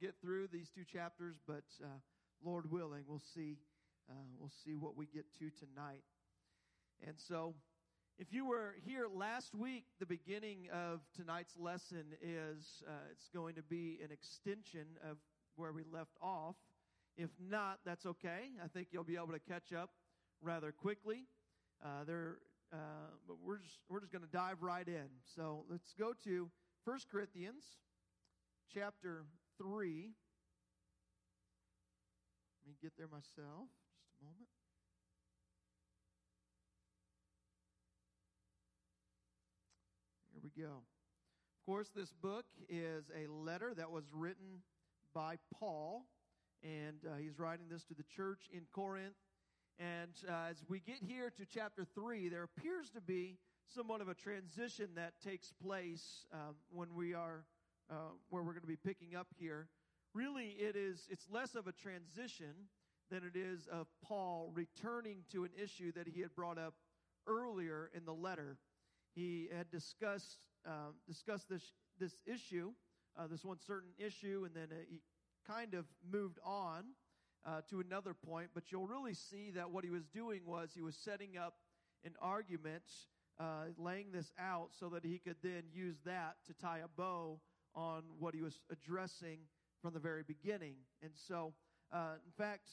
get through these two chapters, but Lord willing, we'll see what we get to tonight. And so, if you were here last week, the beginning of tonight's lesson is it's going to be an extension of where we left off. If not, that's okay. I think you'll be able to catch up rather quickly. But we're just going to dive right in. So let's go to 1 Corinthians chapter 3. Let me get there myself. Just a moment. Here we go. Of course, this book is a letter that was written by Paul, and he's writing this to the church in Corinth. And as we get here to chapter 3, there appears to be somewhat of a transition that takes place when we are where we're going to be picking up here. Really, it's less of a transition than it is of Paul returning to an issue that he had brought up earlier in the letter. He had discussed this issue, this one certain issue, and then he kind of moved on to another point. But you'll really see that what he was doing was he was setting up an argument, laying this out so that he could then use that to tie a bow on what he was addressing from the very beginning. And so, in fact,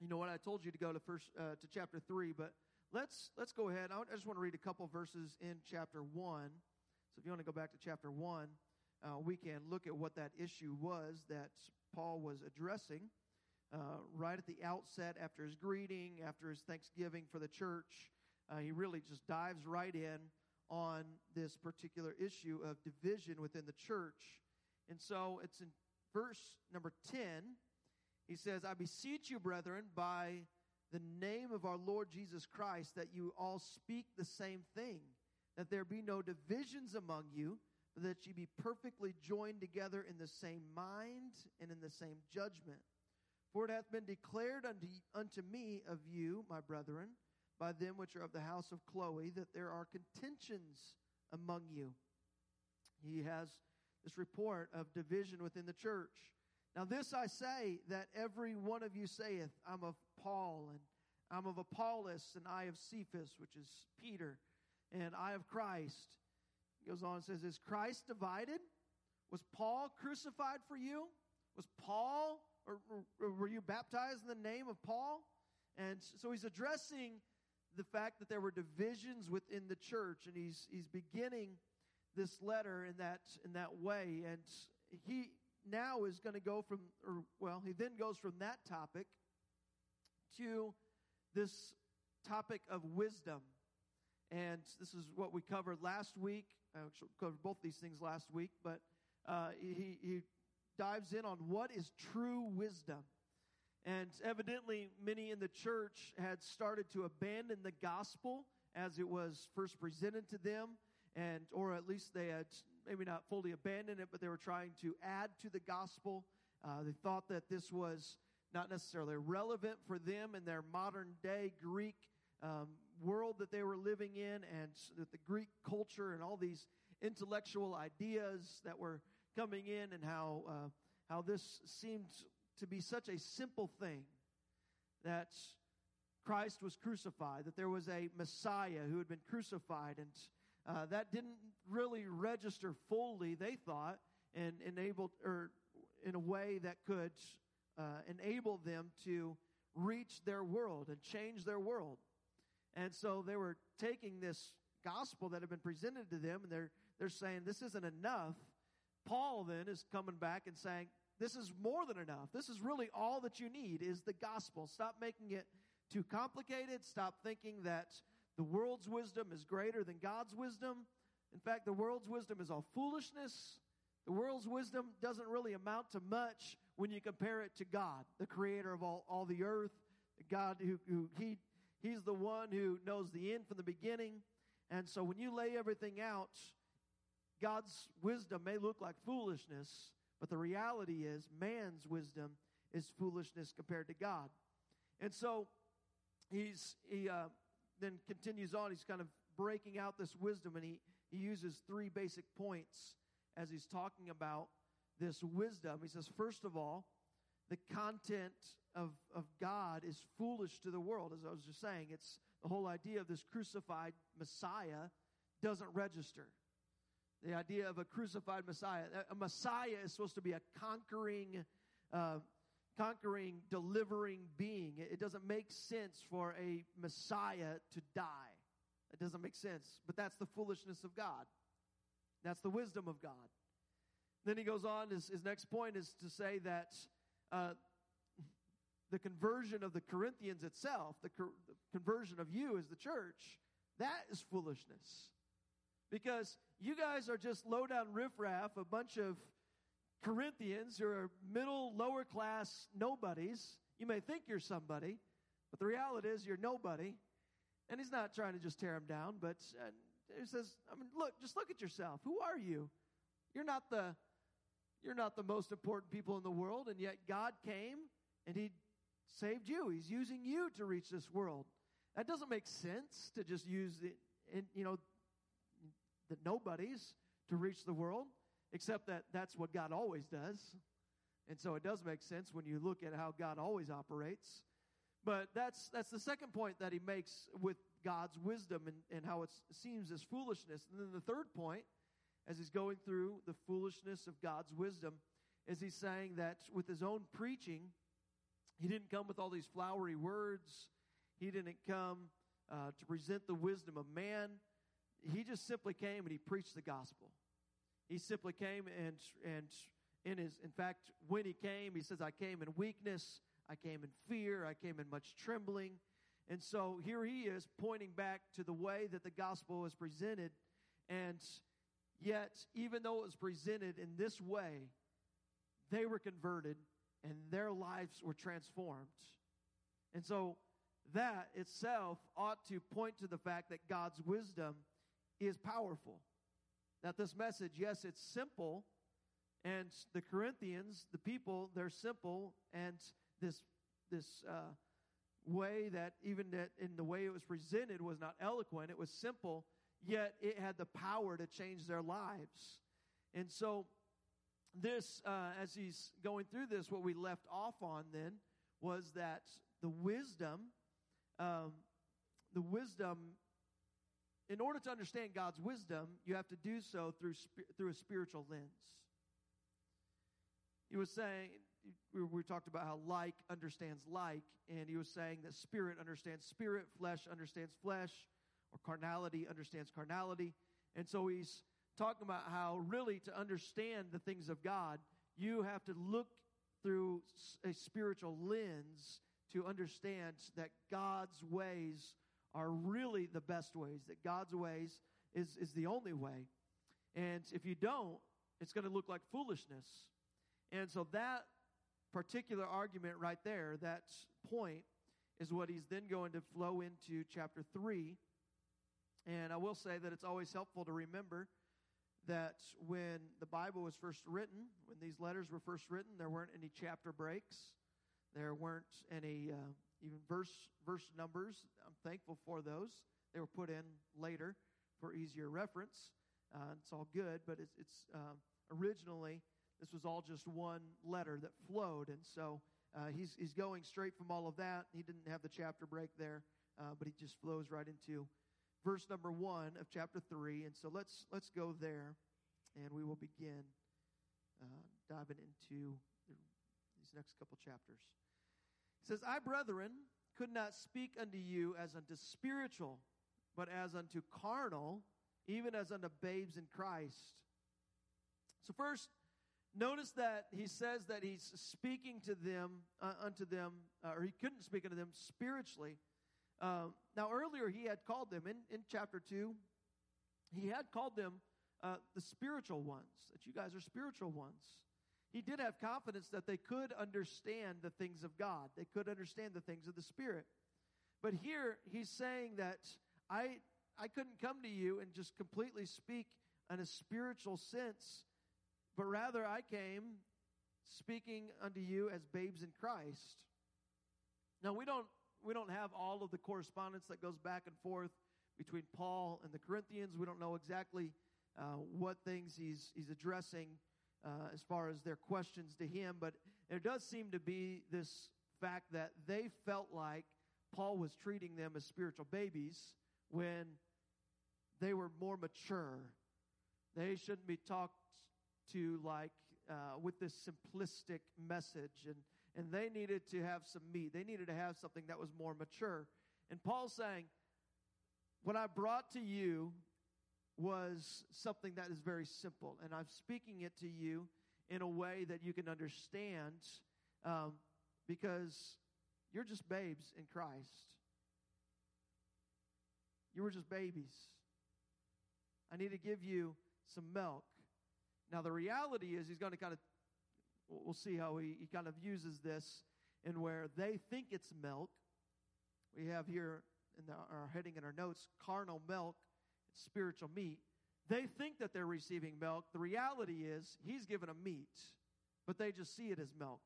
you know what, I told you to go to to chapter 3, but Let's go ahead. I just want to read a couple verses in chapter 1. So if you want to go back to chapter 1, we can look at what that issue was that Paul was addressing right at the outset after his greeting, after his thanksgiving for the church. He really just dives right in on this particular issue of division within the church. And so it's in verse number 10. He says, "I beseech you, brethren, by the name of our Lord Jesus Christ, that you all speak the same thing, that there be no divisions among you, but that you be perfectly joined together in the same mind and in the same judgment. For it hath been declared unto me of you, my brethren, by them which are of the house of Chloe, that there are contentions among you." He has this report of division within the church. "Now this I say, that every one of you saith, I'm of Paul, and I'm of Apollos, and I of Cephas," which is Peter, "and I of Christ." He goes on and says, "Is Christ divided? Was Paul crucified for you? Was Paul, or were you baptized in the name of Paul?" And so he's addressing the fact that there were divisions within the church, and he's beginning this letter in that way. And he now is going to go he then goes from that topic to this topic of wisdom. And this is what we covered last week. I actually covered both these things last week, but he dives in on what is true wisdom. And evidently, many in the church had started to abandon the gospel as it was first presented to them, or at least they had maybe not fully abandon it, but they were trying to add to the gospel. They thought that this was not necessarily relevant for them in their modern day Greek world that they were living in, and that the Greek culture and all these intellectual ideas that were coming in, and how this seemed to be such a simple thing, that Christ was crucified, that there was a Messiah who had been crucified, and that didn't really register fully, they thought, and in a way that could enable them to reach their world and change their world. And so they were taking this gospel that had been presented to them, and they're saying, this isn't enough. Paul then is coming back and saying, this is more than enough. This is really all that you need is the gospel. Stop making it too complicated. Stop thinking that the world's wisdom is greater than God's wisdom. In fact, the world's wisdom is all foolishness. The world's wisdom doesn't really amount to much when you compare it to God, the creator of all the earth, God who's the one who knows the end from the beginning. And so when you lay everything out, God's wisdom may look like foolishness, but the reality is man's wisdom is foolishness compared to God. And so he then continues on. He's kind of breaking out this wisdom, and he uses three basic points as he's talking about this wisdom. He says, first of all, the content of God is foolish to the world. As I was just saying, it's the whole idea of this crucified Messiah doesn't register. The idea of a crucified Messiah. A Messiah is supposed to be a conquering, delivering being. It doesn't make sense for a Messiah to die. It doesn't make sense. But that's the foolishness of God. That's the wisdom of God. Then he goes on. His next point is to say that the conversion of the Corinthians itself, the conversion of you as the church, that is foolishness. Because you guys are just low-down riffraff, a bunch of Corinthians who are middle, lower-class nobodies. You may think you're somebody, but the reality is you're nobody. And he's not trying to just tear them down, but he says, I mean, look, just look at yourself. Who are you? You're not the most important people in the world, and yet God came and he saved you. He's using you to reach this world. That doesn't make sense to just use it, and the nobodies to reach the world, except that that's what God always does. And so it does make sense when you look at how God always operates. But that's the second point that he makes with God's wisdom and how it seems as foolishness. And then the third point, as he's going through the foolishness of God's wisdom, is he's saying that with his own preaching, he didn't come with all these flowery words. He didn't come to present the wisdom of man. He just simply came and he preached the gospel. He simply came and in fact, when he came, he says, I came in weakness, I came in fear, I came in much trembling. And so here he is pointing back to the way that the gospel was presented. And yet, even though it was presented in this way, they were converted and their lives were transformed. And so that itself ought to point to the fact that God's wisdom is powerful. That this message, yes, it's simple, and the Corinthians, the people, they're simple, and this way that even that in the way it was presented was not eloquent, it was simple, yet it had the power to change their lives. And so this, as he's going through this, what we left off on then was that the wisdom. In order to understand God's wisdom, you have to do so through a spiritual lens. He was saying, we talked about how like understands like, and he was saying that spirit understands spirit, flesh understands flesh, or carnality understands carnality. And so he's talking about how really to understand the things of God, you have to look through a spiritual lens to understand that God's ways are really the best ways, that God's ways is the only way. And if you don't, it's going to look like foolishness. And so that particular argument right there, that point, is what he's then going to flow into chapter 3. And I will say that it's always helpful to remember that when the Bible was first written, when these letters were first written, there weren't any chapter breaks. There weren't any... Even verse numbers, I'm thankful for those. They were put in later for easier reference. It's all good, but it's originally this was all just one letter that flowed, and so he's going straight from all of that. He didn't have the chapter break there, but he just flows right into verse number 1 of chapter 3. And so let's go there, and we will begin diving into these next couple chapters. It says, I, brethren, could not speak unto you as unto spiritual, but as unto carnal, even as unto babes in Christ. So first, notice that he says that he's speaking to them, or he couldn't speak unto them spiritually. Now, earlier he had called them, in chapter 2, he had called them the spiritual ones, that you guys are spiritual ones. He did have confidence that they could understand the things of God. They could understand the things of the Spirit. But here he's saying that I couldn't come to you and just completely speak in a spiritual sense, but rather I came speaking unto you as babes in Christ. Now we don't have all of the correspondence that goes back and forth between Paul and the Corinthians. We don't know exactly what things he's addressing as far as their questions to him. But there does seem to be this fact that they felt like Paul was treating them as spiritual babies when they were more mature. They shouldn't be talked to like with this simplistic message. And they needed to have some meat. They needed to have something that was more mature. And Paul's saying, what I brought to you was something that is very simple. And I'm speaking it to you in a way that you can understand because you're just babes in Christ. You were just babies. I need to give you some milk. Now, the reality is he's going to kind of, we'll see how he kind of uses this and where they think it's milk. We have here in our heading in our notes, carnal milk, it's spiritual meat. They think that they're receiving milk. The reality is he's given them meat, but they just see it as milk.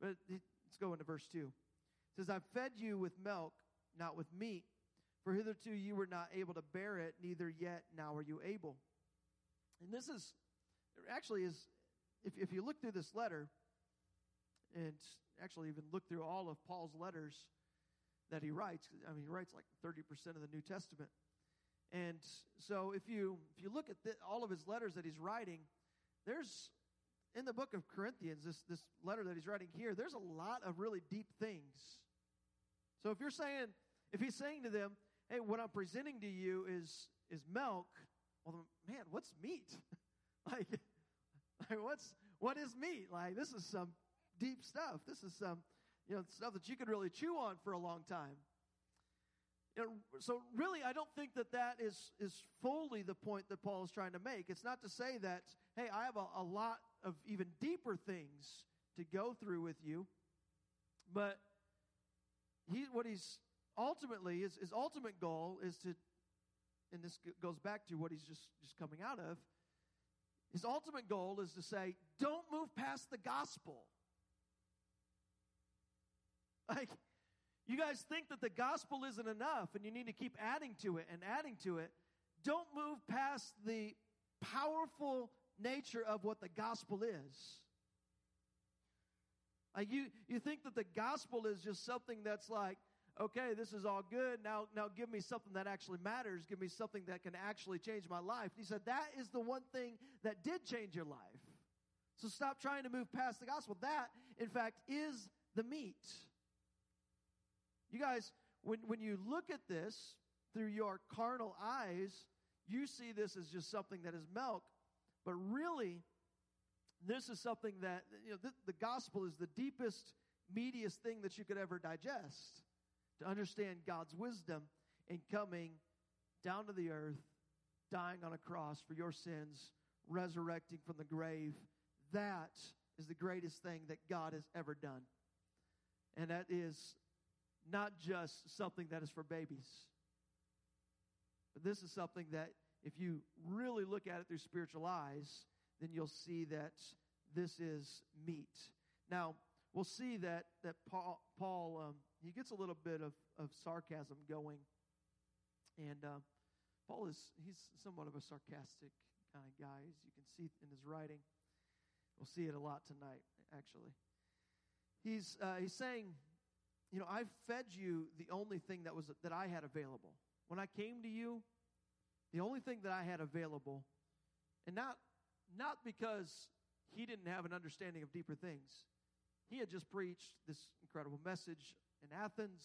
But let's go into verse 2. It says, I fed you with milk, not with meat, for hitherto you were not able to bear it, neither yet now are you able. And this is, actually is, if you look through this letter, and actually even look through all of Paul's letters that he writes, I mean, he writes like 30% of the New Testament. And so if you look at all of his letters that he's writing, there's, in the book of Corinthians, this letter that he's writing here, there's a lot of really deep things. So if he's saying to them, hey, what I'm presenting to you is milk, well, man, what's meat? What is meat? Like, this is some deep stuff. This is some, stuff that you could really chew on for a long time. So really, I don't think that is fully the point that Paul is trying to make. It's not to say that, hey, I have a lot of even deeper things to go through with you. But his ultimate goal is to, and this goes back to what he's just coming out of, his ultimate goal is to say, don't move past the gospel. Like, you guys think that the gospel isn't enough and you need to keep adding to it and adding to it. Don't move past the powerful nature of what the gospel is. Like, you think that the gospel is just something that's like, okay, this is all good. Now give me something that actually matters. Give me something that can actually change my life. And he said, that is the one thing that did change your life. So stop trying to move past the gospel. That, in fact, is the meat. You guys, when you look at this through your carnal eyes, you see this as just something that is milk. But really, this is something that, the gospel is the deepest, meatiest thing that you could ever digest. To understand God's wisdom in coming down to the earth, dying on a cross for your sins, resurrecting from the grave. That is the greatest thing that God has ever done. And that is not just something that is for babies. But this is something that if you really look at it through spiritual eyes, then you'll see that this is meat. Now, we'll see that Paul he gets a little bit of sarcasm going. And Paul he's somewhat of a sarcastic kind of guy, as you can see in his writing. We'll see it a lot tonight, actually. He's saying, I fed you the only thing that I had available. When I came to you, the only thing that I had available, and not because he didn't have an understanding of deeper things. He had just preached this incredible message in Athens,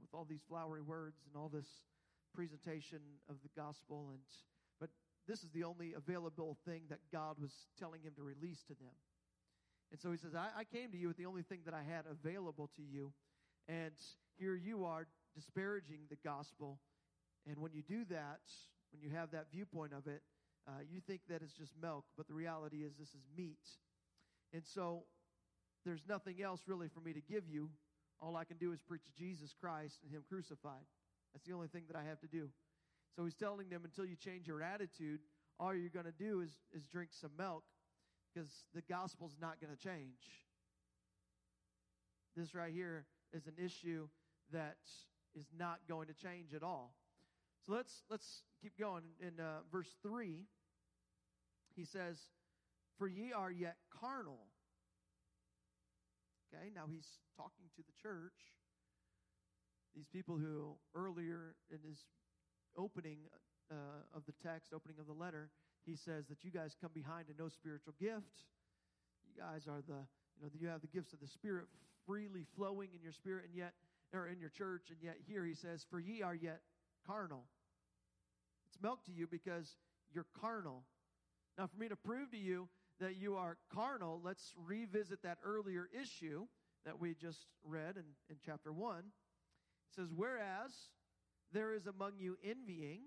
with all these flowery words and all this presentation of the gospel, but this is the only available thing that God was telling him to release to them. And so he says, I came to you with the only thing that I had available to you, and here you are disparaging the gospel. And when you do that, when you have that viewpoint of it, you think that it's just milk, but the reality is this is meat. And so there's nothing else really for me to give you. All I can do is preach Jesus Christ and Him crucified. That's the only thing that I have to do. So he's telling them, until you change your attitude, all you're going to do is drink some milk, because the gospel's not going to change. This right here is an issue that is not going to change at all. So let's keep going. In verse 3, he says, for ye are yet carnal. Okay, now he's talking to the church. These people who earlier in his opening of the text, opening of the letter, he says that you guys come behind in no spiritual gift. You guys are the, you have the gifts of the Spirit freely flowing in your spirit and yet, or in your church. And yet here he says, for ye are yet carnal. It's milk to you because you're carnal. Now for me to prove to you that you are carnal, let's revisit that earlier issue that we just read in chapter 1. It says, whereas there is among you envying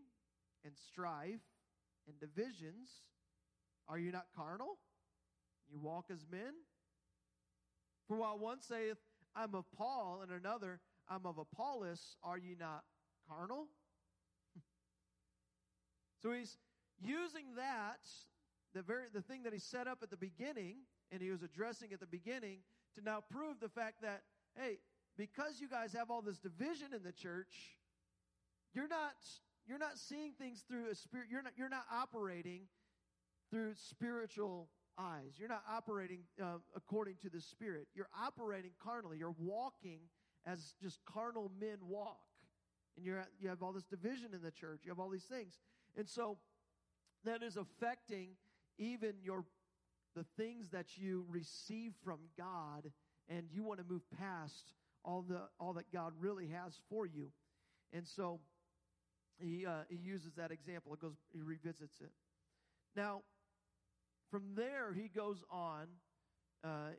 and strife and divisions, are you not carnal? You walk as men? For while one saith, I'm of Paul, and another, I'm of Apollos, are you not carnal? So he's using that, the thing that he set up at the beginning, and he was addressing at the beginning, to now prove the fact that, hey, because you guys have all this division in the church, you're not seeing things through a spirit, you're not operating through spiritual eyes. You're not operating according to the Spirit. You're operating carnally. You're walking as just carnal men walk. And you have all this division in the church. You have all these things. And so that is affecting even the things that you receive from God, and you want to move past all that God really has for you. And so he uses that example. He revisits it. Now, from there he goes on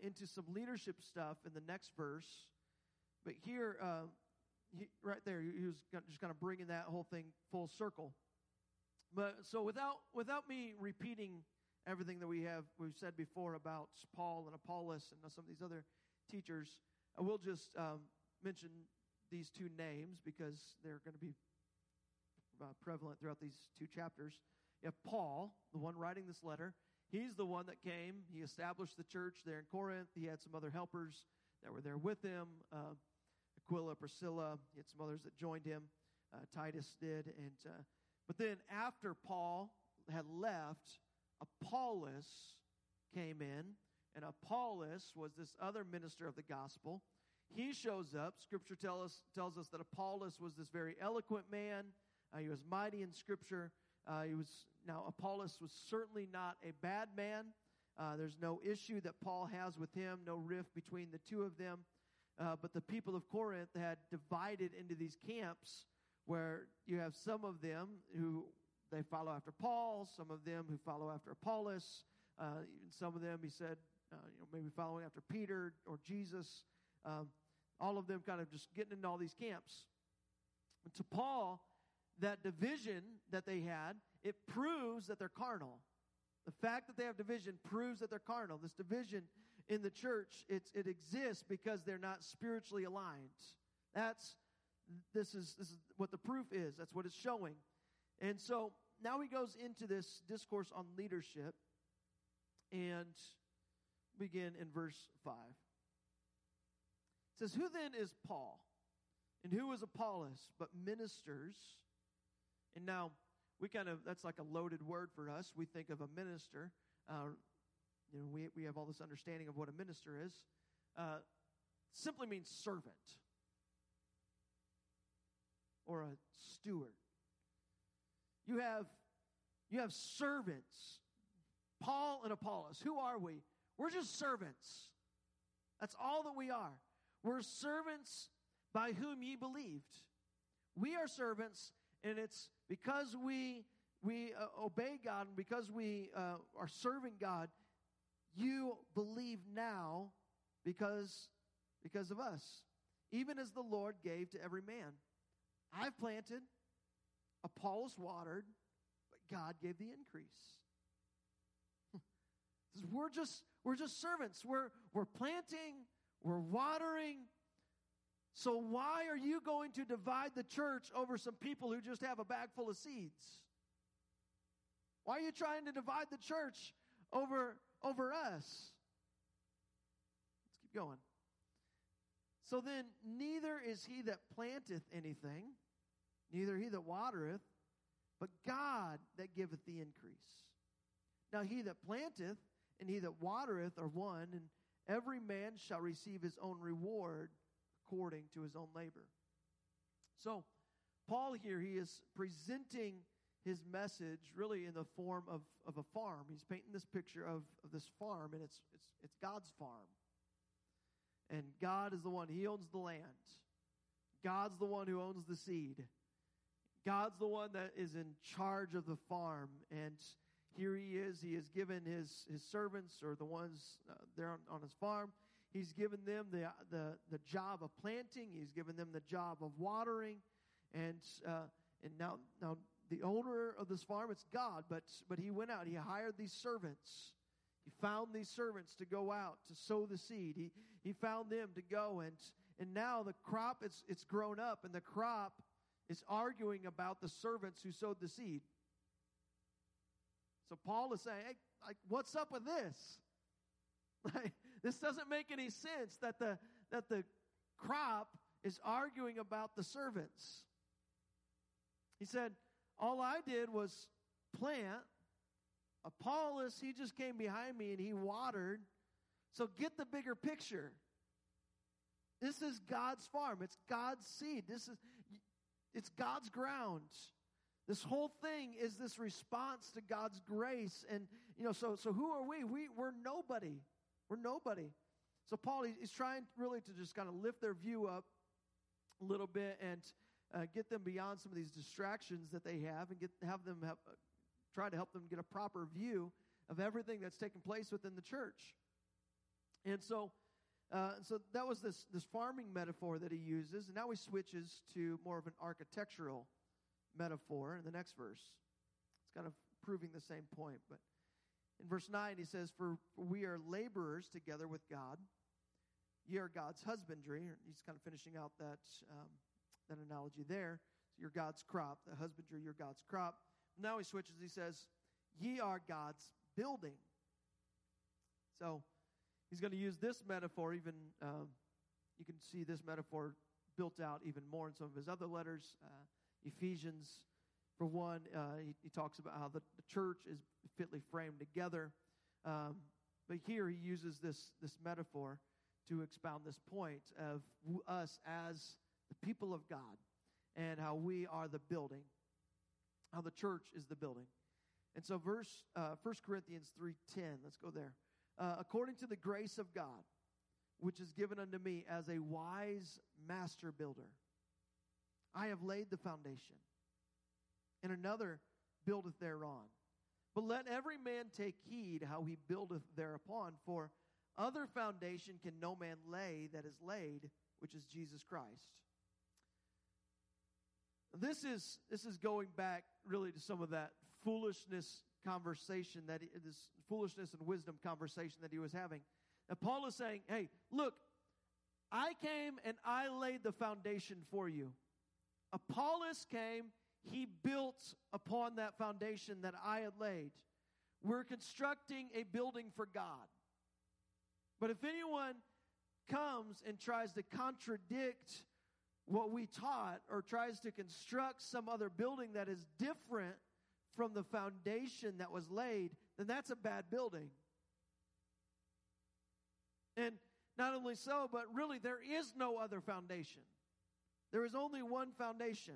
into some leadership stuff in the next verse. But here, right there, he was just kind of bringing that whole thing full circle. But so without me repeating everything that we've said before about Paul and Apollos and some of these other teachers, I will just mention these two names because they're going to be prevalent throughout these two chapters. You have Paul, the one writing this letter. He's the one that came. He established the church there in Corinth. He had some other helpers that were there with him. Aquila, Priscilla. He had some others that joined him. Titus did. But then after Paul had left, Apollos came in. And Apollos was this other minister of the gospel. He shows up. Scripture tells us that Apollos was this very eloquent man. He was mighty in Scripture. Apollos was certainly not a bad man. There's no issue that Paul has with him, no rift between the two of them. But the people of Corinth had divided into these camps where you have some of them who they follow after Paul, some of them who follow after Apollos, even some of them, he said, maybe following after Peter or Jesus. All of them kind of just getting into all these camps. And to Paul, that division that they had, it proves that they're carnal. The fact that they have division proves that they're carnal. This division in the church, it exists because they're not spiritually aligned. This is what the proof is. That's what it's showing. And so now he goes into this discourse on leadership and begin in verse 5. It says, who then is Paul? And who is Apollos? But ministers. And now, that's like a loaded word for us. We think of a minister. We have all this understanding of what a minister is. Simply means servant. Or a steward. You have servants. Paul and Apollos. Who are we? We're just servants. That's all that we are. We're servants by whom ye believed. We are servants, and it's because we obey God, and because we are serving God, you believe now because of us. Even as the Lord gave to every man. I've planted, Apollos watered, but God gave the increase. We're just servants. We're planting, we're watering. So why are you going to divide the church over some people who just have a bag full of seeds? Why are you trying to divide the church over us? Let's keep going. So then, neither is he that planteth anything, neither he that watereth, but God that giveth the increase. Now he that planteth and he that watereth are one, and every man shall receive his own reward according to his own labor. So, Paul here, he is presenting his message really in the form of a farm. He's painting this picture of this farm, and it's God's farm. And God is the one, he owns the land. God's the one who owns the seed. God's the one that is in charge of the farm. And here he has given his servants, or the ones there on his farm, he's given them the job of planting. He's given them the job of watering. And now the owner of this farm, it's God, but he went out. He hired these servants. He found these servants to go out to sow the seed. He found them to go, and now the crop, it's grown up, and the crop is arguing about the servants who sowed the seed. So Paul is saying, hey, like, what's up with this? Like, this doesn't make any sense that the crop is arguing about the servants. He said, all I did was plant. Apollos, he just came behind me and he watered. So get the bigger picture. This is God's farm. It's God's seed. It's God's ground. This whole thing is this response to God's grace. And, you know, so who are we? We're nobody. We're nobody. So Paul, he's trying really to just kind of lift their view up a little bit and get them beyond some of these distractions that they have, and try to help them get a proper view of everything that's taking place within the church. And so that was this farming metaphor that he uses, and now he switches to more of an architectural metaphor in the next verse. It's kind of proving the same point, but in verse 9 he says, "For we are laborers together with God. Ye are God's husbandry." He's kind of finishing out that analogy there. So you're God's crop, the husbandry, you're God's crop. Now he switches, he says, "Ye are God's building." So he's going to use this metaphor, even you can see this metaphor built out even more in some of his other letters. Ephesians, for one, he talks about how the church is fitly framed together. But here he uses this metaphor to expound this point of us as the people of God and how we are the building. How the church is the building. And so verse 1 Corinthians 3:10, let's go there. According to the grace of God, which is given unto me as a wise master builder, I have laid the foundation, and another buildeth thereon. But let every man take heed how he buildeth thereupon, for other foundation can no man lay that is laid, which is Jesus Christ. This is going back really to some of that foolishness conversation, this foolishness and wisdom conversation that he was having. Now Paul is saying, hey, look, I came and I laid the foundation for you. Apollos came, he built upon that foundation that I had laid. We're constructing a building for God. But if anyone comes and tries to contradict what we taught, or tries to construct some other building that is different from the foundation that was laid, then that's a bad building. And not only so, but really there is no other foundation. There is only one foundation.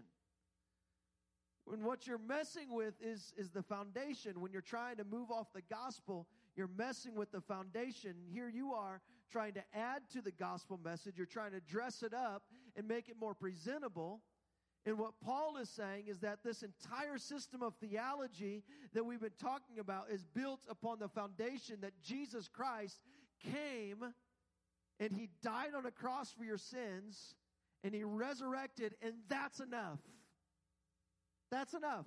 And what you're messing with is the foundation. When you're trying to move off the gospel, you're messing with the foundation. Here you are trying to add to the gospel message. You're trying to dress it up and make it more presentable. And what Paul is saying is that this entire system of theology that we've been talking about is built upon the foundation that Jesus Christ came and he died on a cross for your sins and he resurrected, and that's enough. That's enough.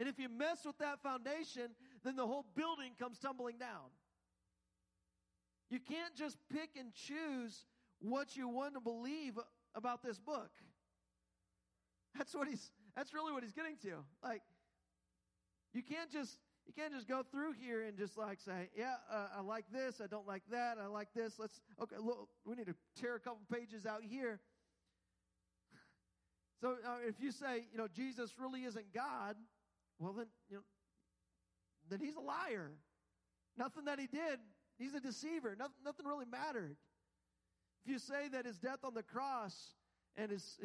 And if you mess with that foundation, then the whole building comes tumbling down. You can't just pick and choose what you want to believe about this book. That's really what he's getting to. Like, you can't just go through here and just like say, yeah, I like this, I don't like that, I like this. Look, we need to tear a couple pages out here. So if you say, you know, Jesus really isn't God, well then, you know, then he's a liar. Nothing that he did, he's a deceiver. Nothing really mattered. If you say that his death on the cross and his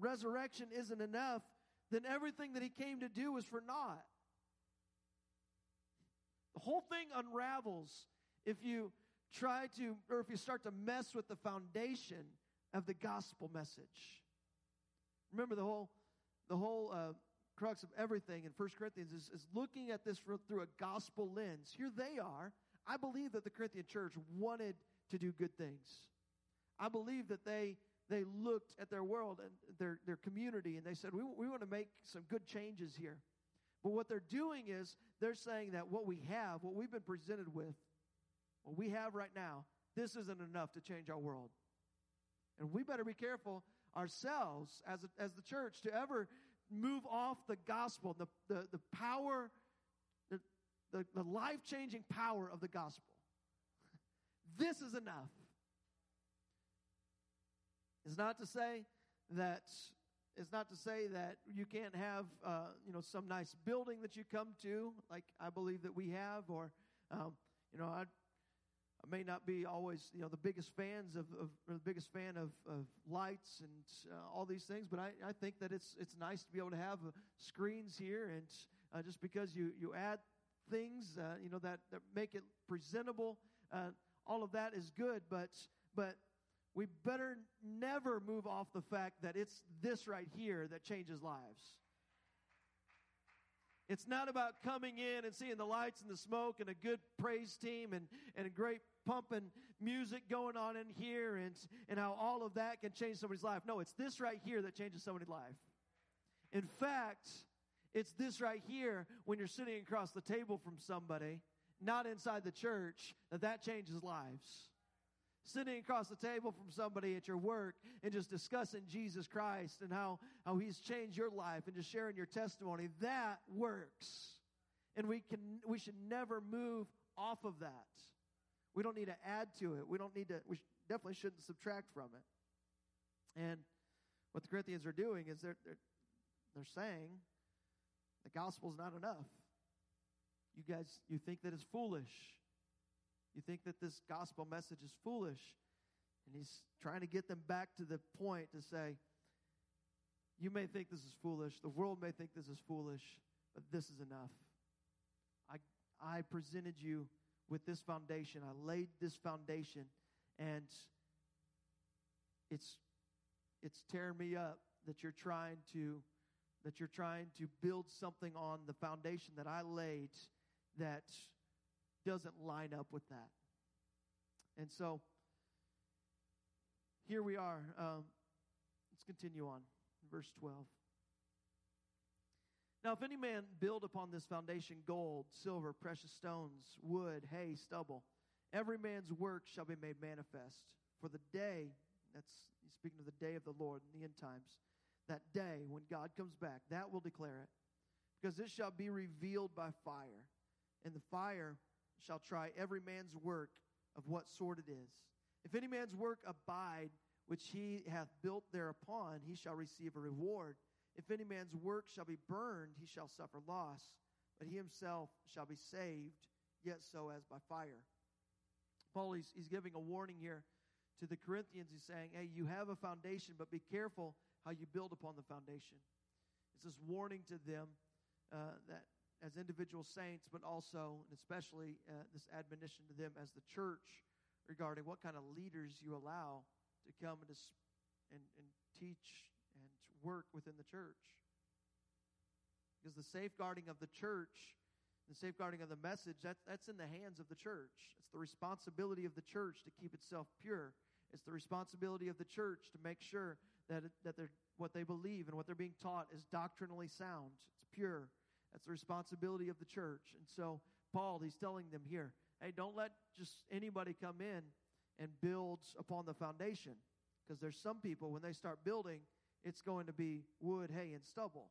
resurrection isn't enough, then everything that he came to do was for naught. The whole thing unravels if you try to, or if you start to mess with the foundation of the gospel message. Remember, the whole crux of everything in 1 Corinthians is looking at this through a gospel lens. Here they are. I believe that the Corinthian church wanted to do good things. I believe that they looked at their world and their community, and they said, we want to make some good changes here. But what they're doing is they're saying that what we have, what we've been presented with, what we have right now, this isn't enough to change our world. And we better be careful ourselves as the church to ever move off the gospel, the power, the life-changing power of the gospel. This is enough. It's not to say that you can't have some nice building that you come to, like I believe that we have, or I may not be always the biggest fans of lights and all these things, but I think that it's nice to be able to have screens here, and just because you add things that make it presentable, all of that is good, but we better never move off the fact that it's this right here that changes lives. It's not about coming in and seeing the lights and the smoke and a good praise team and a great pumping music going on in here and how all of that can change somebody's life. No, it's this right here that changes somebody's life. In fact, it's this right here when you're sitting across the table from somebody, not inside the church, that changes lives. Sitting across the table from somebody at your work and just discussing Jesus Christ and how he's changed your life and just sharing your testimony, that works. And we should never move off of that. We don't need to add to it. We definitely shouldn't subtract from it. And what the Corinthians are doing is they're saying the gospel's not enough. You guys, you think that it's foolish. You think that this gospel message is foolish. And he's trying to get them back to the point to say, you may think this is foolish. The world may think this is foolish, but this is enough. I presented you with this foundation. I laid this foundation, and it's tearing me up that you're trying to build something on the foundation that I laid that doesn't line up with that. And so here we are. Let's continue on. Verse 12. Now, if any man build upon this foundation gold, silver, precious stones, wood, hay, stubble, every man's work shall be made manifest. For the day, that's he's speaking of the day of the Lord in the end times, that day when God comes back, that will declare it. Because it shall be revealed by fire. And the fire shall try every man's work of what sort it is. If any man's work abide, which he hath built thereupon, he shall receive a reward. If any man's work shall be burned, he shall suffer loss, but he himself shall be saved, yet so as by fire. Paul, he's giving a warning here to the Corinthians. He's saying, hey, you have a foundation, but be careful how you build upon the foundation. It's this warning to them that as individual saints, but also and especially this admonition to them as the church regarding what kind of leaders you allow to come and teach and work within the church. Because the safeguarding of the church, the safeguarding of the message, that's in the hands of the church. It's the responsibility of the church to keep itself pure. It's the responsibility of the church to make sure that what they believe and what they're being taught is doctrinally sound. It's pure. That's the responsibility of the church. And so Paul, he's telling them here, hey, don't let just anybody come in and build upon the foundation. Because there's some people, when they start building, it's going to be wood, hay, and stubble.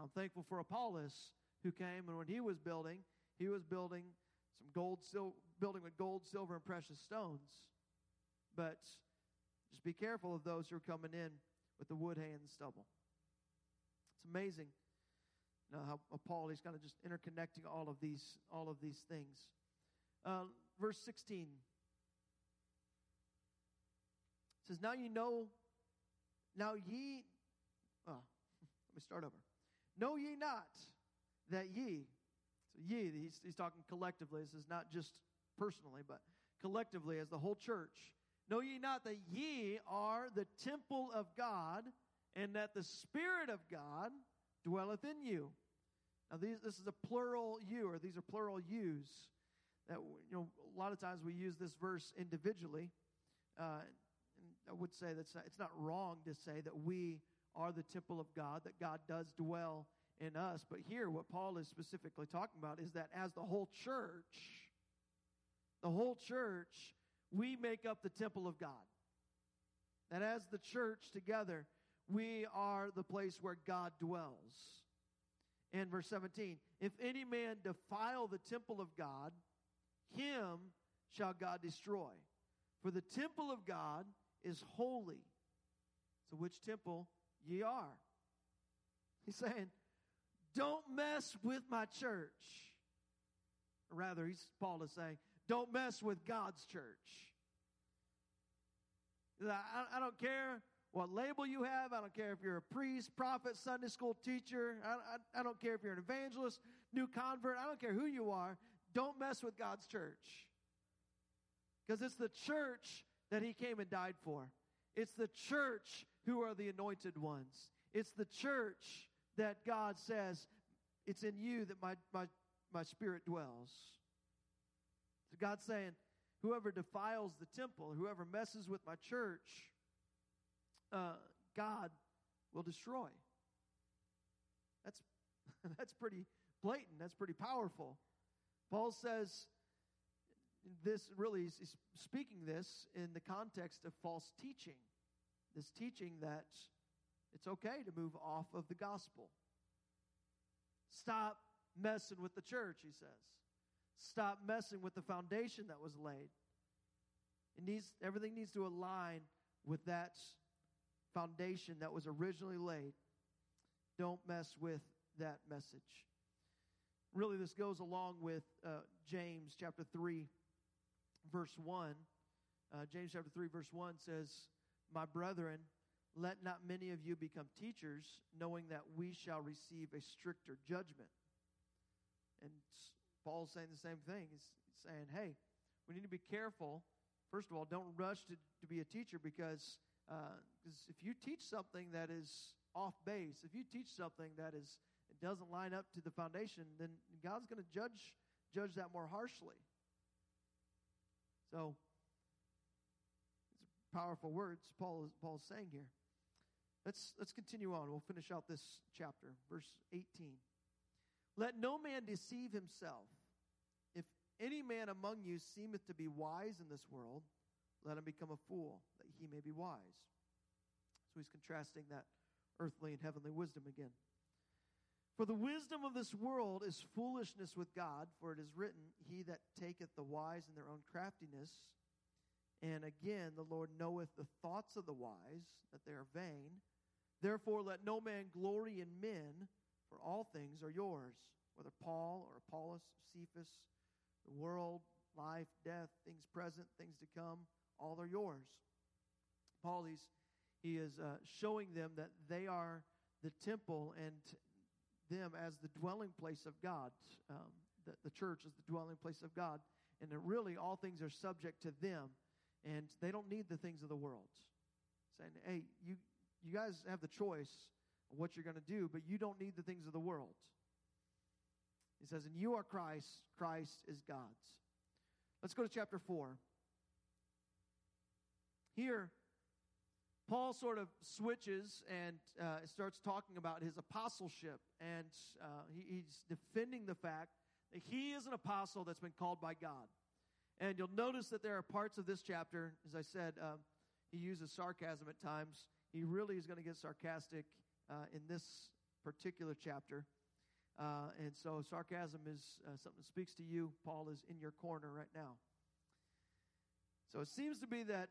I'm thankful for Apollos, who came, and when he was building some building with gold, silver, and precious stones. But just be careful of those who are coming in with the wood, hay, and the stubble. It's amazing You know how Paul is kind of just interconnecting all of these things. Verse 16 says, Know ye not that ye, so ye, he's talking collectively. This is not just personally, but collectively as the whole church. Know ye not that ye are the temple of God, and that the Spirit of God dwelleth in you. Now, this is a plural you, or these are plural yous. That, you know, a lot of times we use this verse individually. And I would say it's not wrong to say that we are the temple of God, that God does dwell in us. But here, what Paul is specifically talking about is that as the whole church, we make up the temple of God. That as the church together, we are the place where God dwells. And verse 17, if any man defile the temple of God, him shall God destroy. For the temple of God is holy, to which temple ye are. He's saying, don't mess with my church. Or rather, Paul is saying, don't mess with God's church. I don't care what label you have. I don't care if you're a priest, prophet, Sunday school teacher. I don't care if you're an evangelist, new convert. I don't care who you are. Don't mess with God's church. Because it's the church that he came and died for. It's the church who are the anointed ones. It's the church that God says, it's in you that my Spirit dwells. So God's saying, whoever defiles the temple, whoever messes with my church, God will destroy. That's pretty blatant. That's pretty powerful. Paul says this, really is speaking this in the context of false teaching. This teaching that it's okay to move off of the gospel. Stop messing with the church, he says. Stop messing with the foundation that was laid. Everything needs to align with that foundation that was originally laid. Don't mess with that message. Really, this goes along with James chapter 3, verse 1. James chapter 3, verse 1 says, My brethren, let not many of you become teachers, knowing that we shall receive a stricter judgment. And Paul's saying the same thing. He's saying, hey, we need to be careful. First of all, don't rush to be a teacher because if you teach something that is off base, if you teach something that it doesn't line up to the foundation, then God's going to judge that more harshly. So, it's powerful words Paul's saying here. Let's continue on. We'll finish out this chapter, verse 18. Let no man deceive himself. If any man among you seemeth to be wise in this world, let him become a fool, that he may be wise. So he's contrasting that earthly and heavenly wisdom again. For the wisdom of this world is foolishness with God, for it is written, He that taketh the wise in their own craftiness. And again, the Lord knoweth the thoughts of the wise, that they are vain. Therefore let no man glory in men, for all things are yours, whether Paul or Apollos, Cephas, the world, life, death, things present, things to come, all are yours. Paul, he is showing them that they are the temple and them as the dwelling place of God. The church is the dwelling place of God. And that really all things are subject to them. And they don't need the things of the world. Saying, hey, you guys have the choice what you're going to do, but you don't need the things of the world. He says, and you are Christ, Christ is God's. Let's go to chapter 4. Here, Paul sort of switches and starts talking about his apostleship, and he's defending the fact that he is an apostle that's been called by God. And you'll notice that there are parts of this chapter, as I said, he uses sarcasm at times. He really is going to get sarcastic in this particular chapter. And so sarcasm is something that speaks to you. Paul is in your corner right now. So it seems to be that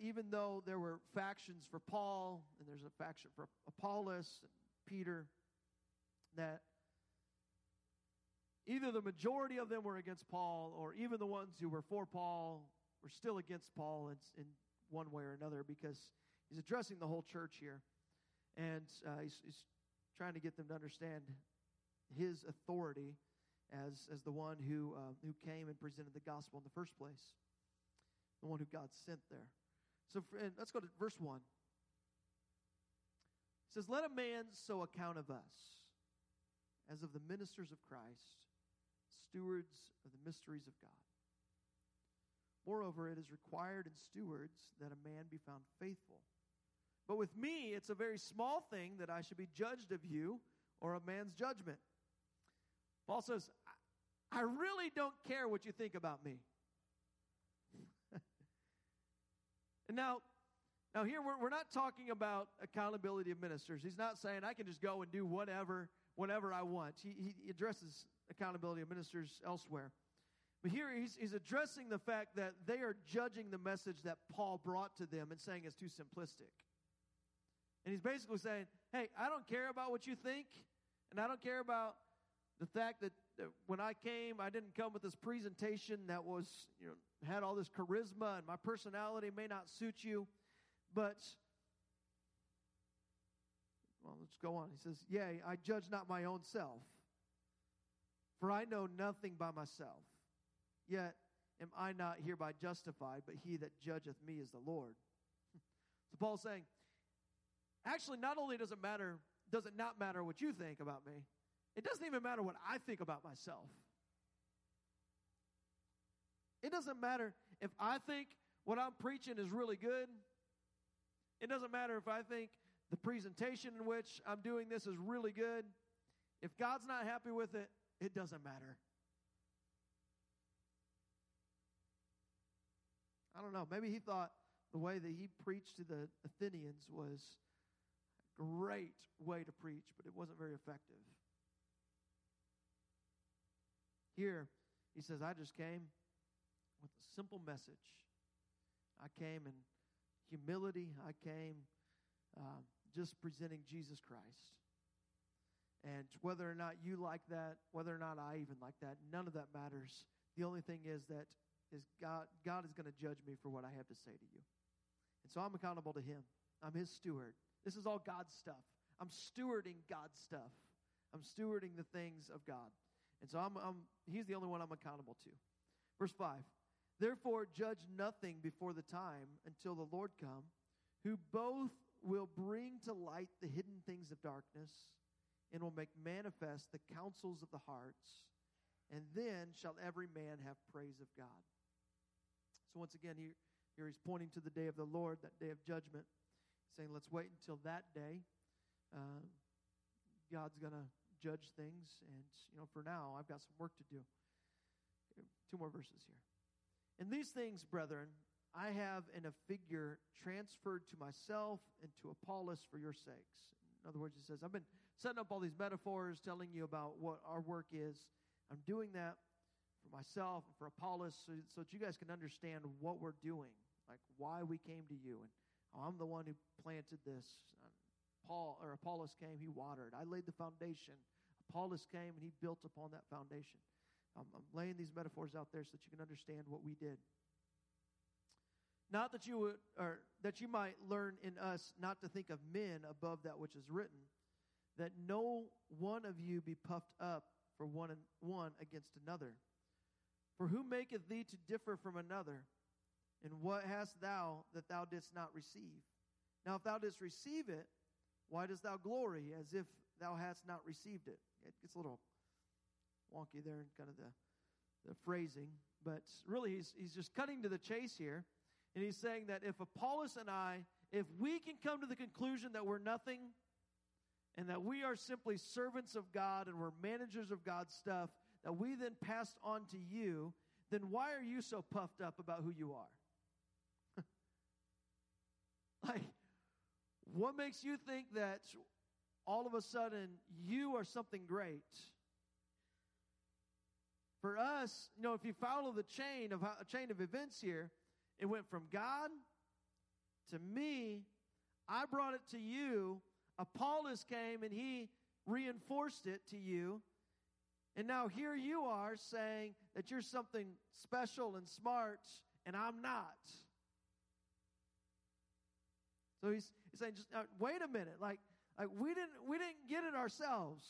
even though there were factions for Paul, and there's a faction for Apollos and Peter, that Either the majority of them were against Paul, or even the ones who were for Paul were still against Paul in one way or another, because he's addressing the whole church here. And he's trying to get them to understand his authority as the one who came and presented the gospel in the first place, the one who God sent there. So let's go to verse 1. It says, "Let a man so account of us, as of the ministers of Christ, stewards of the mysteries of God. Moreover, it is required in stewards that a man be found faithful. But with me, it's a very small thing that I should be judged of you or of man's judgment." Paul says, I really don't care what you think about me. And now here we're not talking about accountability of ministers. He's not saying I can just go and do whatever I want. He addresses accountability of ministers elsewhere. But here he's addressing the fact that they are judging the message that Paul brought to them and saying it's too simplistic. And he's basically saying, hey, I don't care about what you think, and I don't care about the fact that when I came, I didn't come with this presentation that was, had all this charisma, and my personality may not suit you, but, well, let's go on. He says, "Yea, I judge not my own self, for I know nothing by myself. Yet am I not hereby justified, but he that judgeth me is the Lord." So Paul's saying, actually, not only does it not matter what you think about me, it doesn't even matter what I think about myself. It doesn't matter if I think what I'm preaching is really good. It doesn't matter if I think the presentation in which I'm doing this is really good. If God's not happy with it, it doesn't matter. I don't know. Maybe he thought the way that he preached to the Athenians was a great way to preach, but it wasn't very effective. Here, he says, I just came with a simple message. I came in humility. I came just presenting Jesus Christ. And whether or not you like that, whether or not I even like that, none of that matters. The only thing is that God is going to judge me for what I have to say to you. And so I'm accountable to him. I'm his steward. This is all God's stuff. I'm stewarding God's stuff. I'm stewarding the things of God. And so he's the only one I'm accountable to. Verse 5, "Therefore judge nothing before the time until the Lord come, who both will bring to light the hidden things of darkness and will make manifest the counsels of the hearts, and then shall every man have praise of God." So once again, here he's pointing to the day of the Lord, that day of judgment, saying let's wait until that day. God's going to judge things, and for now I've got some work to do. 2 more verses here. "In these things, brethren, I have in a figure transferred to myself and to Apollos for your sakes." In other words, he says, I've been setting up all these metaphors, telling you about what our work is. I'm doing that for myself and for Apollos, so that you guys can understand what we're doing, like why we came to you. And I'm the one who planted this. Apollos came, he watered. I laid the foundation. Apollos came, and he built upon that foundation. I'm laying these metaphors out there so that you can understand what we did. "Not that you would, or that you might learn in us not to think of men above that which is written, that no one of you be puffed up for one against another. For who maketh thee to differ from another? And what hast thou that thou didst not receive? Now if thou didst receive it, why dost thou glory as if thou hadst not received it?" It gets a little wonky there in kind of the phrasing. But really, he's just cutting to the chase here. And he's saying that if Apollos and I, if we can come to the conclusion that we're nothing and that we are simply servants of God and we're managers of God's stuff, that we then passed on to you, then why are you so puffed up about who you are? Like, what makes you think that all of a sudden you are something great? For us, if you follow the chain of events here, it went from God to me. I brought it to you. Apollos came and he reinforced it to you. And now here you are saying that you're something special and smart, and I'm not. So he's saying, just wait a minute. Like we didn't get it ourselves.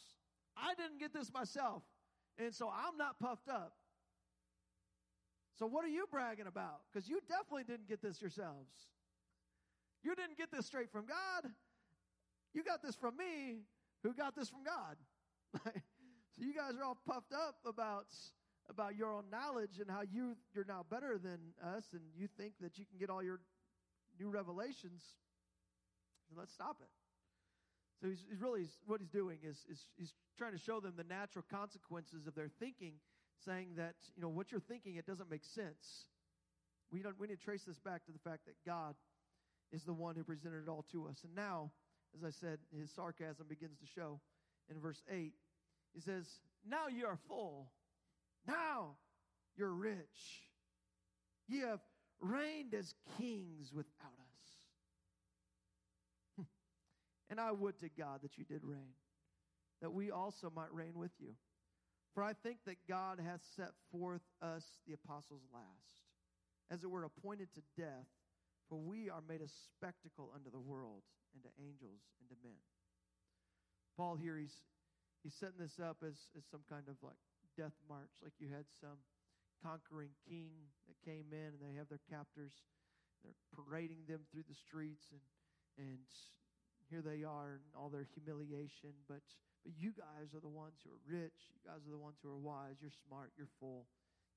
I didn't get this myself, and so I'm not puffed up. So what are you bragging about? Because you definitely didn't get this yourselves. You didn't get this straight from God. You got this from me, who got this from God. So you guys are all puffed up about your own knowledge and how you're now better than us, and you think that you can get all your new revelations. And let's stop it. So he's really what he's doing is he's trying to show them the natural consequences of their thinking, saying that, you know, what you're thinking, it doesn't make sense. We need to trace this back to the fact that God is the one who presented it all to us. And now, as I said, his sarcasm begins to show in verse 8. He says, now you are full. Now you're rich. You have reigned as kings without us. And I would to God that you did reign, that we also might reign with you. For I think that God hath set forth us, the apostles, last, as it were appointed to death, for we are made a spectacle unto the world, and to angels, and to men. Paul here, he's setting this up as some kind of like death march, like you had some conquering king that came in, and they have their captors, they're parading them through the streets, and here they are, and all their humiliation, but you guys are the ones who are rich, you guys are the ones who are wise, you're smart, you're full,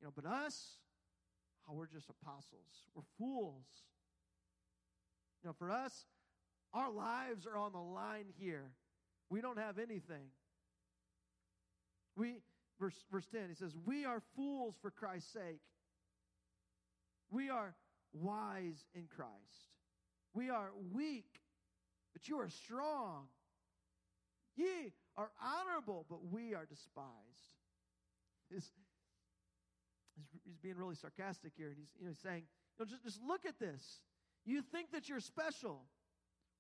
you know, but us, oh, we're just apostles, we're fools. You know, for us, our lives are on the line here. We don't have anything. Verse 10, he says, we are fools for Christ's sake. We are wise in Christ. We are weak, but you are strong. Ye are honorable, but we are despised. He's being really sarcastic here, and he's saying, you know, just look at this. You think that you're special.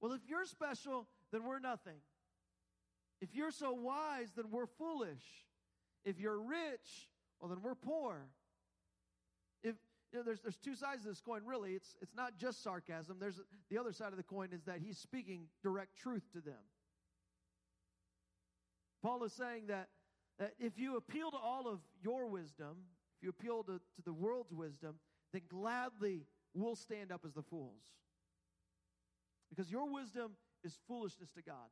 Well, if you're special, then we're nothing. If you're so wise, then we're foolish. If you're rich, well, then we're poor. If you know, there's two sides of this coin, really. It's not just sarcasm. There's the other side of the coin is that he's speaking direct truth to them. Paul is saying that if you appeal to all of your wisdom, if you appeal to the world's wisdom, then gladly we'll stand up as the fools. Because your wisdom is foolishness to God.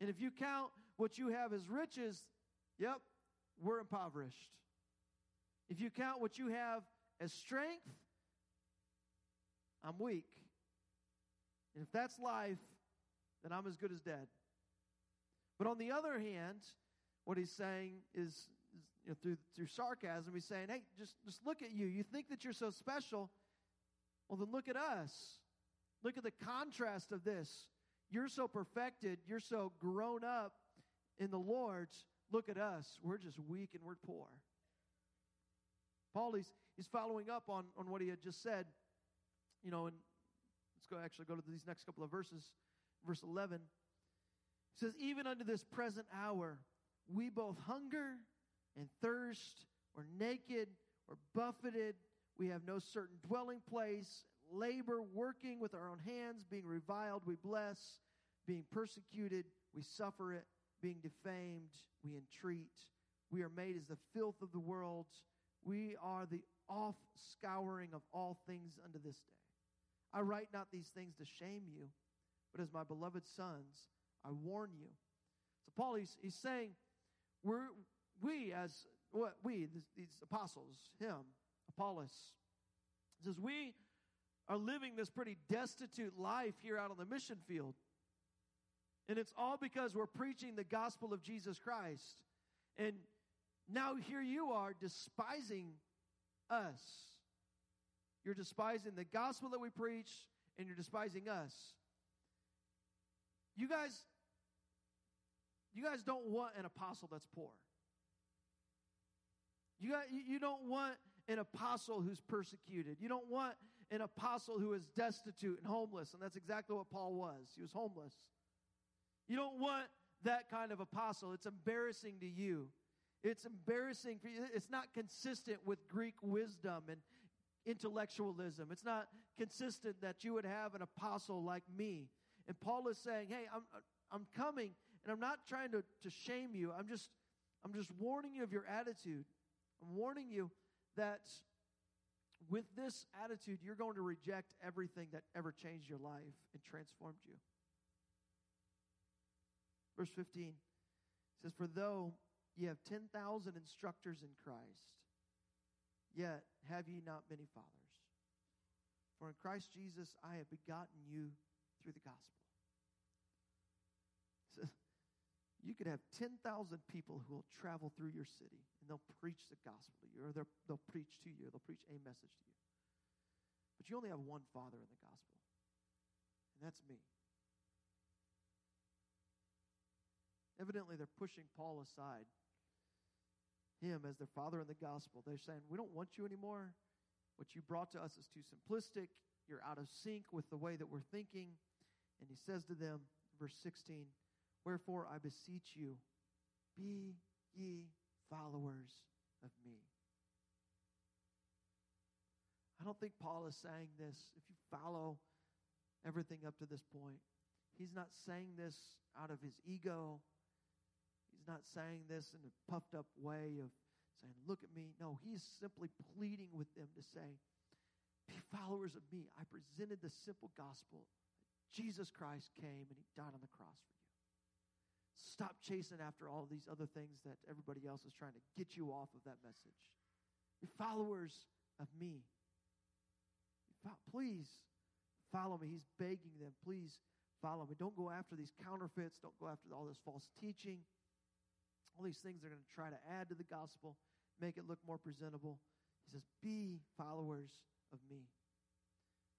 And if you count what you have as riches, yep, we're impoverished. If you count what you have as strength, I'm weak. And if that's life, then I'm as good as dead. But on the other hand, what he's saying is, you know, through sarcasm, he's saying, hey, just look at you. You think that you're so special. Well, then look at us. Look at the contrast of this. You're so perfected. You're so grown up in the Lord. Look at us. We're just weak and we're poor. Paul, he's following up on what he had just said. You know, and let's go to these next couple of verses. Verse 11. He says, even unto this present hour, we both hunger and thirst, or naked, or buffeted. We have no certain dwelling place. Labor, working with our own hands, being reviled, we bless. Being persecuted, we suffer it. Being defamed, we entreat. We are made as the filth of the world. We are the off-scouring of all things unto this day. I write not these things to shame you, but as my beloved sons, I warn you. So Paul, he's saying, these apostles, him, Apollos, says we are living this pretty destitute life here out on the mission field. And it's all because we're preaching the gospel of Jesus Christ. And now here you are despising us. You're despising the gospel that we preach, and you're despising us. You guys don't want an apostle that's poor. You don't want an apostle who's persecuted. You don't want an apostle who is destitute and homeless. And that's exactly what Paul was. He was homeless. You don't want that kind of apostle. It's embarrassing to you. It's embarrassing for you. It's not consistent with Greek wisdom and intellectualism. It's not consistent that you would have an apostle like me. And Paul is saying, hey, I'm coming, and I'm not trying to shame you. I'm just warning you of your attitude. I'm warning you that with this attitude, you're going to reject everything that ever changed your life and transformed you. Verse 15 says, for though you have 10,000 instructors in Christ, yet have ye not many fathers. For in Christ Jesus I have begotten you through the gospel. So you could have 10,000 people who will travel through your city, and they'll preach the gospel to you, or they'll preach to you. They'll preach a message to you. But you only have one father in the gospel, and that's me. Evidently, they're pushing Paul aside, him as their father in the gospel. They're saying, we don't want you anymore. What you brought to us is too simplistic. You're out of sync with the way that we're thinking. And he says to them, verse 16, wherefore I beseech you, be ye followers of me. I don't think Paul is saying this. If you follow everything up to this point, he's not saying this out of his ego. He's not saying this in a puffed up way of saying, look at me. No, he's simply pleading with them to say, be followers of me. I presented the simple gospel that Jesus Christ came and he died on the cross for you. Stop chasing after all these other things that everybody else is trying to get you off of that message. Be followers of me. Please follow me. He's begging them, please follow me. Don't go after these counterfeits. Don't go after all this false teaching. All these things they're going to try to add to the gospel, make it look more presentable. He says, be followers of me.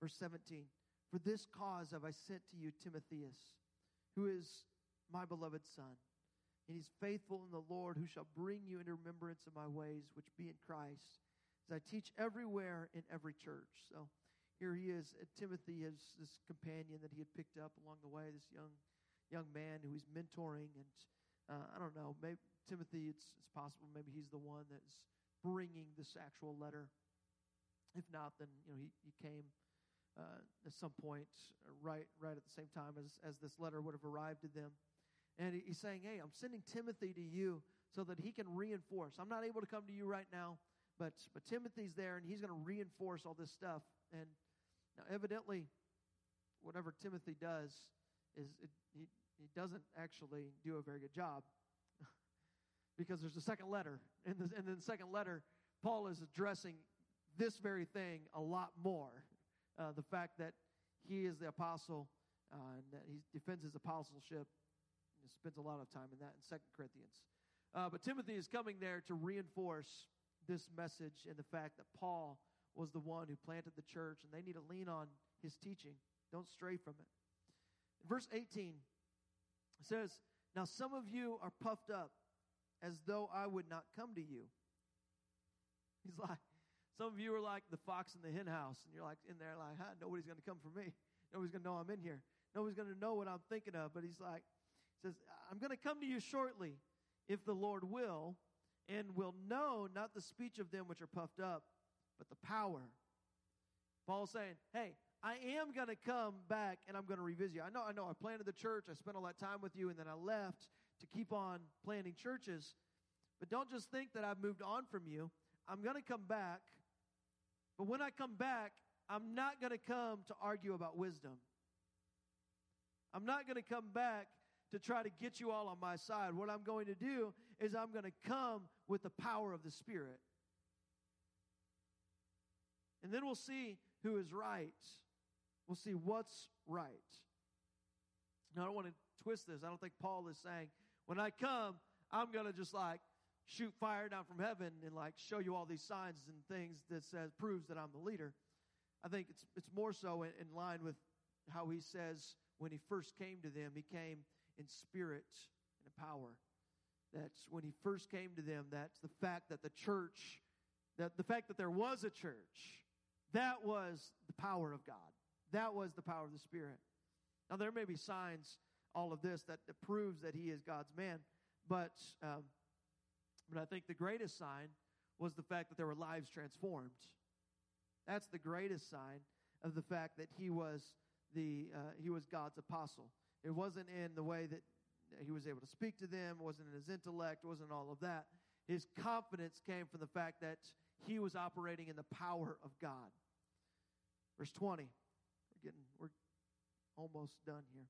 Verse 17, for this cause have I sent to you Timotheus, who is my beloved son, and he's faithful in the Lord, who shall bring you into remembrance of my ways, which be in Christ, as I teach everywhere in every church. So here he is, Timothy is this companion that he had picked up along the way, this young man who he's mentoring, and I don't know, maybe Timothy, it's possible maybe he's the one that's bringing this actual letter. If not, then he came at some point right at the same time as this letter would have arrived to them. And he's saying, hey, I'm sending Timothy to you so that he can reinforce. I'm not able to come to you right now, but Timothy's there, and he's going to reinforce all this stuff. And now evidently, whatever Timothy does is he doesn't actually do a very good job because there's a second letter. And in the second letter, Paul is addressing this very thing a lot more. The fact that he is the apostle and that he defends his apostleship. He spends a lot of time in that in 2 Corinthians. But Timothy is coming there to reinforce this message and the fact that Paul was the one who planted the church, and they need to lean on his teaching. Don't stray from it. In verse 18, it says, now some of you are puffed up as though I would not come to you. He's like, some of you are like the fox in the hen house, and you're like in there like, nobody's going to come for me. Nobody's going to know I'm in here. Nobody's going to know what I'm thinking of. But he's like, he says, I'm going to come to you shortly, if the Lord will, and will know not the speech of them which are puffed up, but the power. Paul's saying, hey, I am going to come back, and I'm going to revisit you. I know. I planted the church. I spent all that time with you, and then I left to keep on planting churches. But don't just think that I've moved on from you. I'm going to come back. But when I come back, I'm not going to come to argue about wisdom. I'm not going to come back to try to get you all on my side. What I'm going to do is I'm going to come with the power of the Spirit. And then we'll see who is right. We'll see what's right. Now, I don't want to twist this. I don't think Paul is saying, when I come, I'm going to just like shoot fire down from heaven and like show you all these signs and things that says proves that I'm the leader. I think it's more so in line with how he says when he first came to them, he came in spirit and in power. That's when he first came to them, that's the fact that the church, that the fact that there was a church, that was the power of God. That was the power of the Spirit. Now, there may be signs all of this that proves that he is God's man. But I think the greatest sign was the fact that there were lives transformed. That's the greatest sign of the fact that he was God's apostle. It wasn't in the way that he was able to speak to them, wasn't in his intellect, wasn't all of that. His confidence came from the fact that he was operating in the power of God. Verse 20. We're almost done here.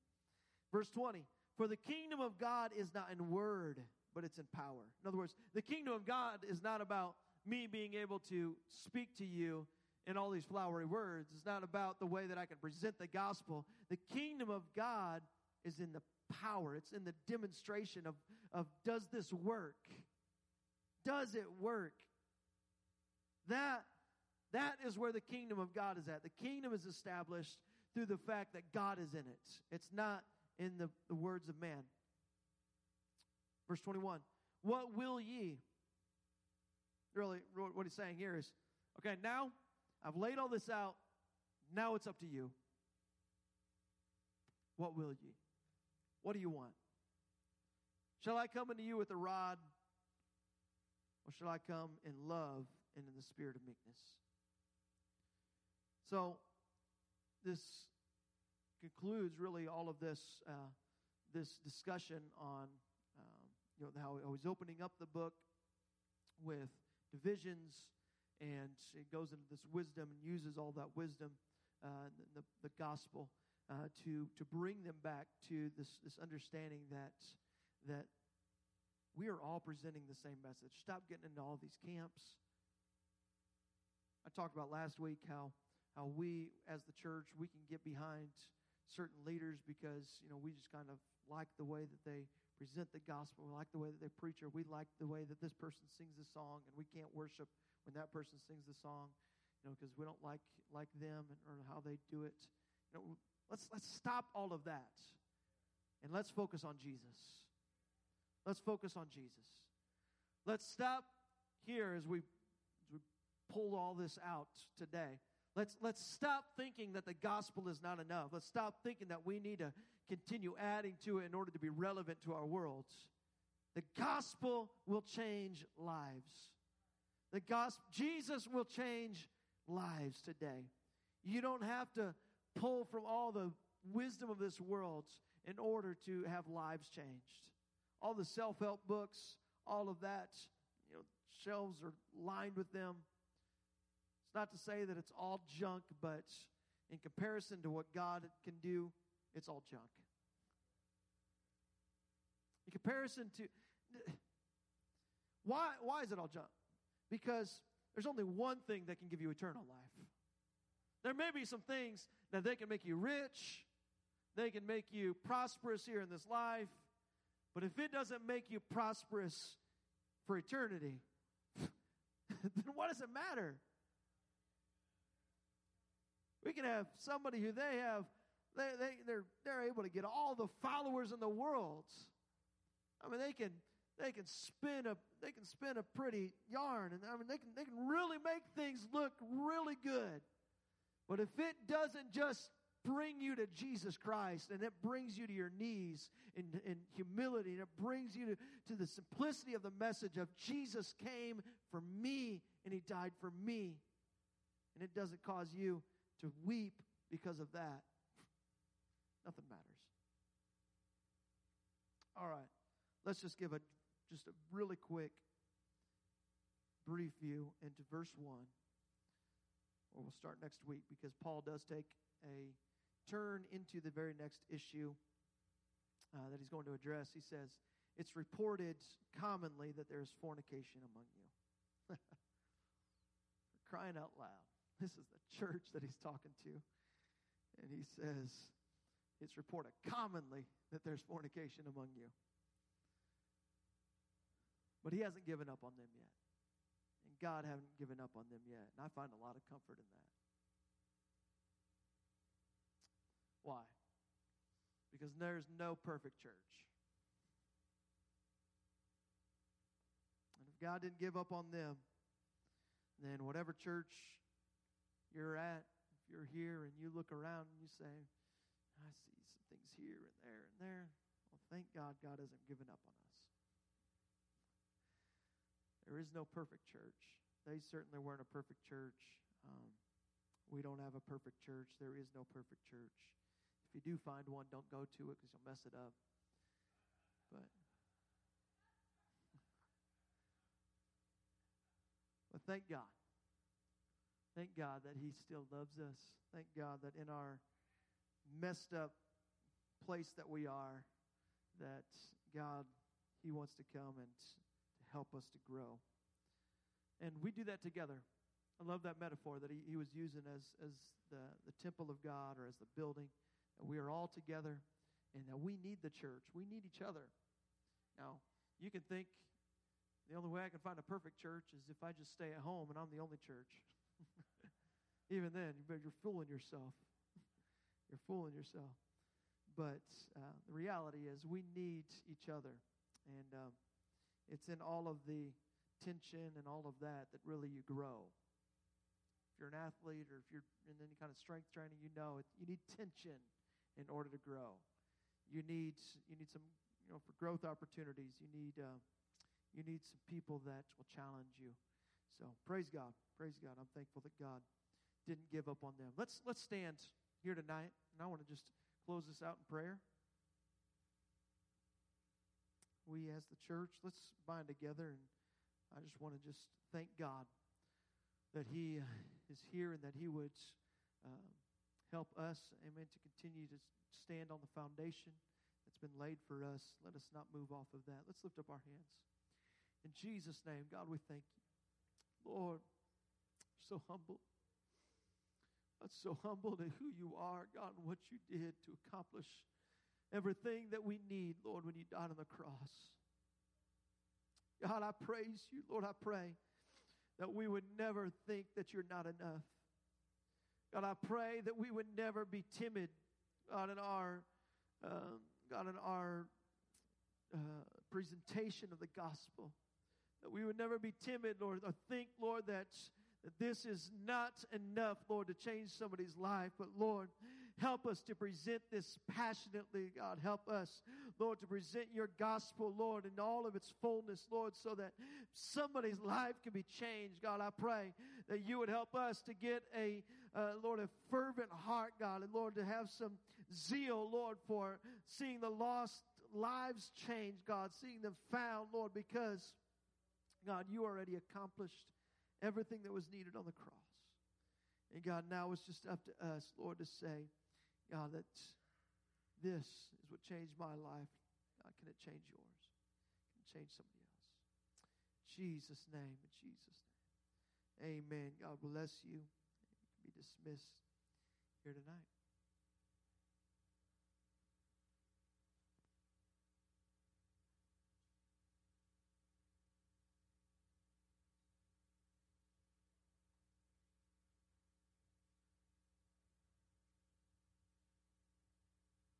Verse 20. For the kingdom of God is not in word, but it's in power. In other words, the kingdom of God is not about me being able to speak to you in all these flowery words. It's not about the way that I can present the gospel. The kingdom of God is in the power. It's in the demonstration of does this work? Does it work? That is where the kingdom of God is at. The kingdom is established through the fact that God is in it. It's not in the words of man. Verse 21, what will ye? Really, what he's saying here is, okay, now I've laid all this out. Now it's up to you. What will ye? What do you want? Shall I come unto you with a rod? Or shall I come in love and in the spirit of meekness? So this concludes really all of this this discussion on how he's opening up the book with divisions, and it goes into this wisdom and uses all that wisdom, the gospel, to bring them back to this understanding that we are all presenting the same message. Stop getting into all these camps. I talked about last week how we, as the church, we can get behind certain leaders because, we just kind of like the way that they present the gospel. We like the way that they preach, or we like the way that this person sings a song, and we can't worship when that person sings the song, because we don't like them or how they do it. Let's stop all of that, and let's focus on Jesus. Let's focus on Jesus. Let's stop here as we pull all this out today. Let's stop thinking that the gospel is not enough. Let's stop thinking that we need to continue adding to it in order to be relevant to our world. The gospel will change lives. The gospel, Jesus will change lives today. You don't have to pull from all the wisdom of this world in order to have lives changed. All the self-help books, all of that, shelves are lined with them. It's not to say that it's all junk, but in comparison to what God can do, it's all junk. In comparison to... Why is it all junk? Because there's only one thing that can give you eternal life. There may be some things that they can make you rich, they can make you prosperous here in this life, but if it doesn't make you prosperous for eternity, then what does it matter? We can have somebody who they're able to get all the followers in the world. I mean, they can spin a pretty yarn, and I mean they can really make things look really good. But if it doesn't just bring you to Jesus Christ, and it brings you to your knees in humility, and it brings you to the simplicity of the message of Jesus came for me and he died for me, and it doesn't cause you to weep because of that, nothing matters. All right, let's just give a really quick brief view into verse 1, or we'll start next week, because Paul does take a turn into the very next issue that he's going to address. He says, it's reported commonly that there is fornication among you. We're crying out loud. This is the church that he's talking to. And he says, it's reported commonly that there's fornication among you. But he hasn't given up on them yet. And God hasn't given up on them yet. And I find a lot of comfort in that. Why? Because there's no perfect church. And if God didn't give up on them, then whatever church you're at, if you're here and you look around and you say, I see some things here and there and there. Well, thank God, God hasn't given up on us. There is no perfect church. They certainly weren't a perfect church. We don't have a perfect church. There is no perfect church. If you do find one, don't go to it because you'll mess it up. But thank God. Thank God that He still loves us. Thank God that in our messed up place that we are, that God, He wants to come and to help us to grow. And we do that together. I love that metaphor that he was using as the temple of God or as the building. That we are all together and that we need the church. We need each other. Now, you can think the only way I can find a perfect church is if I just stay at home and I'm the only church. Even then, you're fooling yourself. You're fooling yourself. But the reality is we need each other. And it's in all of the tension and all of that that really you grow. You're an athlete or if you're in any kind of strength training, you know it, you need tension in order to grow. You need some, you know, for growth opportunities. You need some people that will challenge you. So praise God. I'm thankful that God didn't give up on them. Let's stand here tonight, and I want to just close this out in prayer. We as the church, let's bind together, and I just want to just thank God that He is here and that He would help us, amen, to continue to stand on the foundation that's been laid for us. Let us not move off of that. Let's lift up our hands. In Jesus' name, God, we thank You. Lord, we're so humble. I'm so humbled at who You are, God, and what You did to accomplish everything that we need, Lord, when You died on the cross. God, I praise You. Lord, I pray that we would never think that You're not enough. God, I pray that we would never be timid, God, in our presentation of the gospel. That we would never be timid, Lord, or think, Lord, that this is not enough, Lord, to change somebody's life. But, Lord, help us to present this passionately, God. Help us, Lord, to present Your gospel, Lord, in all of its fullness, Lord, so that somebody's life can be changed, God. I pray that You would help us to get a fervent heart, God, and, Lord, to have some zeal, Lord, for seeing the lost lives changed, God, seeing them found, Lord, because, God, You already accomplished everything that was needed on the cross. And God, now it's just up to us, Lord, to say, God, that this is what changed my life. God, can it change yours? Can it change somebody else? In Jesus' name. Amen. God bless you. You can be dismissed here tonight.